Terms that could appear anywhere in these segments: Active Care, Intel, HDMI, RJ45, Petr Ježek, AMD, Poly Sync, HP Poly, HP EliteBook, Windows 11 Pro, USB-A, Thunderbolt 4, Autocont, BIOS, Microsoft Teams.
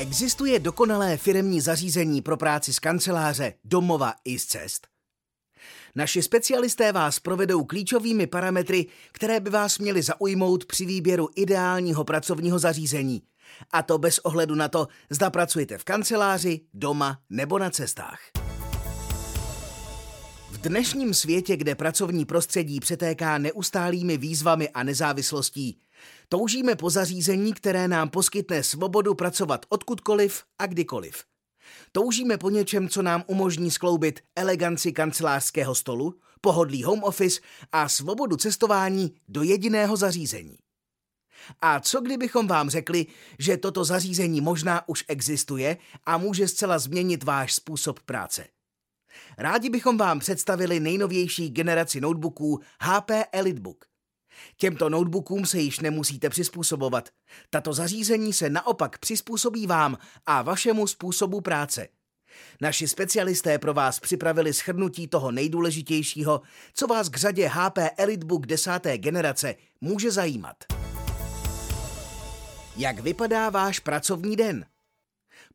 Existuje dokonalé firemní zařízení pro práci z kanceláře, domova i z cest? Naši specialisté vás provedou klíčovými parametry, které by vás měly zaujmout při výběru ideálního pracovního zařízení. A to bez ohledu na to, zda pracujete v kanceláři, doma nebo na cestách. V dnešním světě, kde pracovní prostředí přetéká neustálými výzvami a nezávislostí, toužíme po zařízení, které nám poskytne svobodu pracovat odkudkoliv a kdykoliv. Toužíme po něčem, co nám umožní skloubit eleganci kancelářského stolu, pohodlí home office a svobodu cestování do jediného zařízení. A co kdybychom vám řekli, že toto zařízení možná už existuje a může zcela změnit váš způsob práce? Rádi bychom vám představili nejnovější generaci notebooků HP EliteBook. Těmto notebookům se již nemusíte přizpůsobovat. Tato zařízení se naopak přizpůsobí vám a vašemu způsobu práce. Naši specialisté pro vás připravili shrnutí toho nejdůležitějšího, co vás k řadě HP EliteBook 10. generace může zajímat. Jak vypadá váš pracovní den?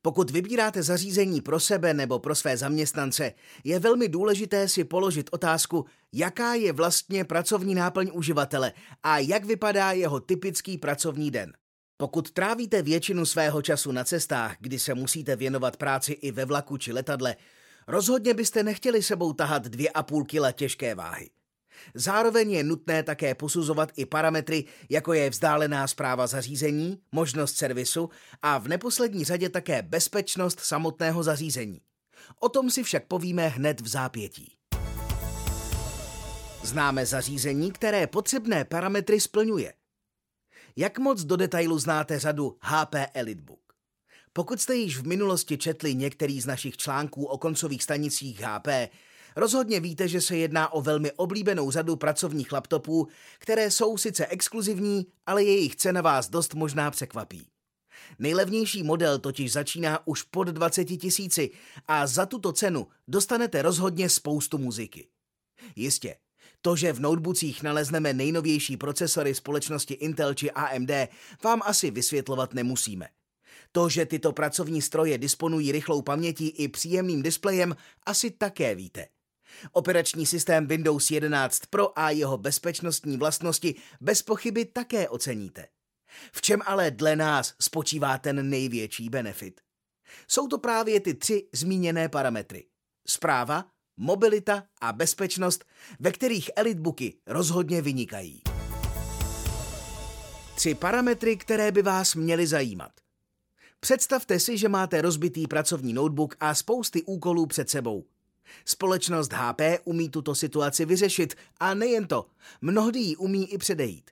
Pokud vybíráte zařízení pro sebe nebo pro své zaměstnance, je velmi důležité si položit otázku, jaká je vlastně pracovní náplň uživatele a jak vypadá jeho typický pracovní den. Pokud trávíte většinu svého času na cestách, kdy se musíte věnovat práci i ve vlaku či letadle, rozhodně byste nechtěli sebou tahat 2,5 kila těžké váhy. Zároveň je nutné také posuzovat i parametry, jako je vzdálená správa zařízení, možnost servisu a v neposlední řadě také bezpečnost samotného zařízení. O tom si však povíme hned v zápětí. Známe zařízení, které potřebné parametry splňuje. Jak moc do detailu znáte řadu HP EliteBook? Pokud jste již v minulosti četli některý z našich článků o koncových stanicích HP, rozhodně víte, že se jedná o velmi oblíbenou řadu pracovních laptopů, které jsou sice exkluzivní, ale jejich cena vás dost možná překvapí. Nejlevnější model totiž začíná už pod 20 000 a za tuto cenu dostanete rozhodně spoustu muziky. Jistě, to, že v notebookích nalezneme nejnovější procesory společnosti Intel či AMD, vám asi vysvětlovat nemusíme. To, že tyto pracovní stroje disponují rychlou pamětí i příjemným displejem, asi také víte. Operační systém Windows 11 Pro a jeho bezpečnostní vlastnosti bez pochyby také oceníte. V čem ale dle nás spočívá ten největší benefit? Jsou to právě ty 3 zmíněné parametry. Správa, mobilita a bezpečnost, ve kterých EliteBooky rozhodně vynikají. 3 parametry, které by vás měly zajímat. Představte si, že máte rozbitý pracovní notebook a spousty úkolů před sebou. Společnost HP umí tuto situaci vyřešit a nejen to, mnohdy ji umí i předejít.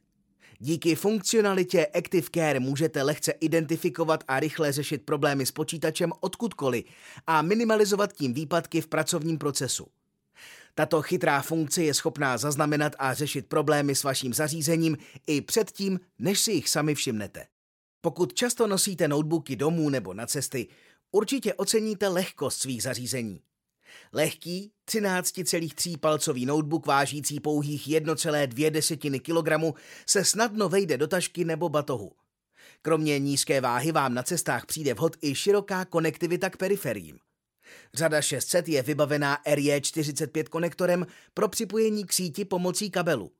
Díky funkcionalitě Active Care můžete lehce identifikovat a rychle řešit problémy s počítačem odkudkoliv a minimalizovat tím výpadky v pracovním procesu. Tato chytrá funkce je schopná zaznamenat a řešit problémy s vaším zařízením i předtím, než si jich sami všimnete. Pokud často nosíte notebooky domů nebo na cesty, určitě oceníte lehkost svých zařízení. Lehký 13,3-palcový notebook vážící pouhých 1,2 kg se snadno vejde do tašky nebo batohu. Kromě nízké váhy vám na cestách přijde vhod i široká konektivita k periferiím. Řada 600 je vybavená RJ45 konektorem pro připojení k síti pomocí kabelu.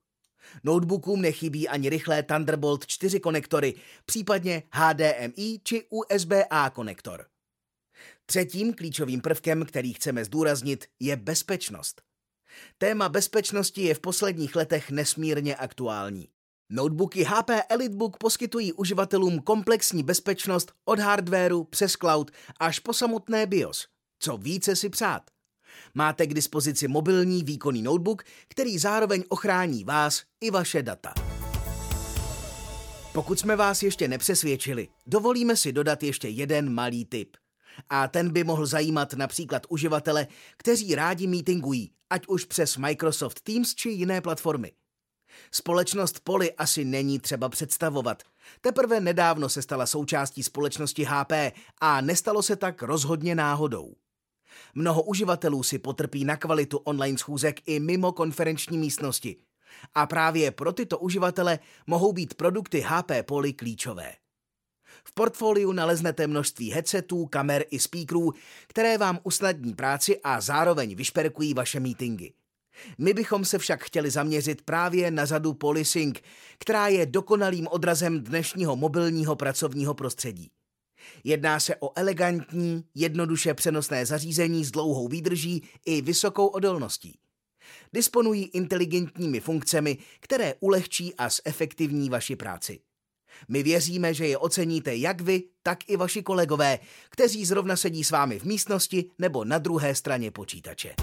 Notebookům nechybí ani rychlé Thunderbolt 4 konektory, případně HDMI či USB-A konektor. 3. klíčovým prvkem, který chceme zdůraznit, je bezpečnost. Téma bezpečnosti je v posledních letech nesmírně aktuální. Notebooky HP EliteBook poskytují uživatelům komplexní bezpečnost od hardwaru přes cloud až po samotné BIOS. Co více si přát? Máte k dispozici mobilní výkonný notebook, který zároveň ochrání vás i vaše data. Pokud jsme vás ještě nepřesvědčili, dovolíme si dodat ještě jeden malý tip. A ten by mohl zajímat například uživatele, kteří rádi meetingují, ať už přes Microsoft Teams či jiné platformy. Společnost Poly asi není třeba představovat. Teprve nedávno se stala součástí společnosti HP a nestalo se tak rozhodně náhodou. Mnoho uživatelů si potrpí na kvalitu online schůzek i mimo konferenční místnosti. A právě pro tyto uživatele mohou být produkty HP Poly klíčové. V portfoliu naleznete množství headsetů, kamer i speakerů, které vám usnadní práci a zároveň vyšperkují vaše meetingy. My bychom se však chtěli zaměřit právě na řadu Poly Sync, která je dokonalým odrazem dnešního mobilního pracovního prostředí. Jedná se o elegantní, jednoduše přenosné zařízení s dlouhou výdrží i vysokou odolností. Disponují inteligentními funkcemi, které ulehčí a zefektivní vaši práci. My věříme, že je oceníte jak vy, tak i vaši kolegové, kteří zrovna sedí s vámi v místnosti nebo na druhé straně počítače.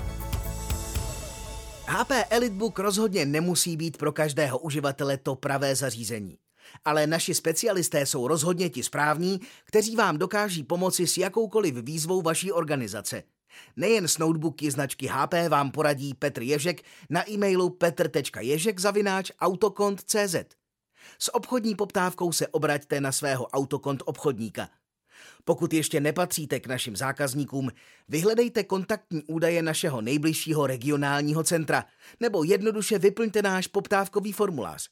HP EliteBook rozhodně nemusí být pro každého uživatele to pravé zařízení. Ale naši specialisté jsou rozhodně ti správní, kteří vám dokáží pomoci s jakoukoliv výzvou vaší organizace. Nejen s notebooky značky HP vám poradí Petr Ježek na e-mailu petr.ježek@autocont.cz. S obchodní poptávkou se obraťte na svého Autocont obchodníka. Pokud ještě nepatříte k našim zákazníkům, vyhledejte kontaktní údaje našeho nejbližšího regionálního centra nebo jednoduše vyplňte náš poptávkový formulář.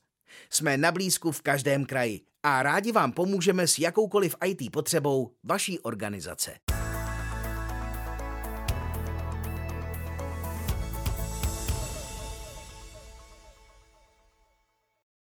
Jsme na blízku v každém kraji a rádi vám pomůžeme s jakoukoliv IT potřebou vaší organizace.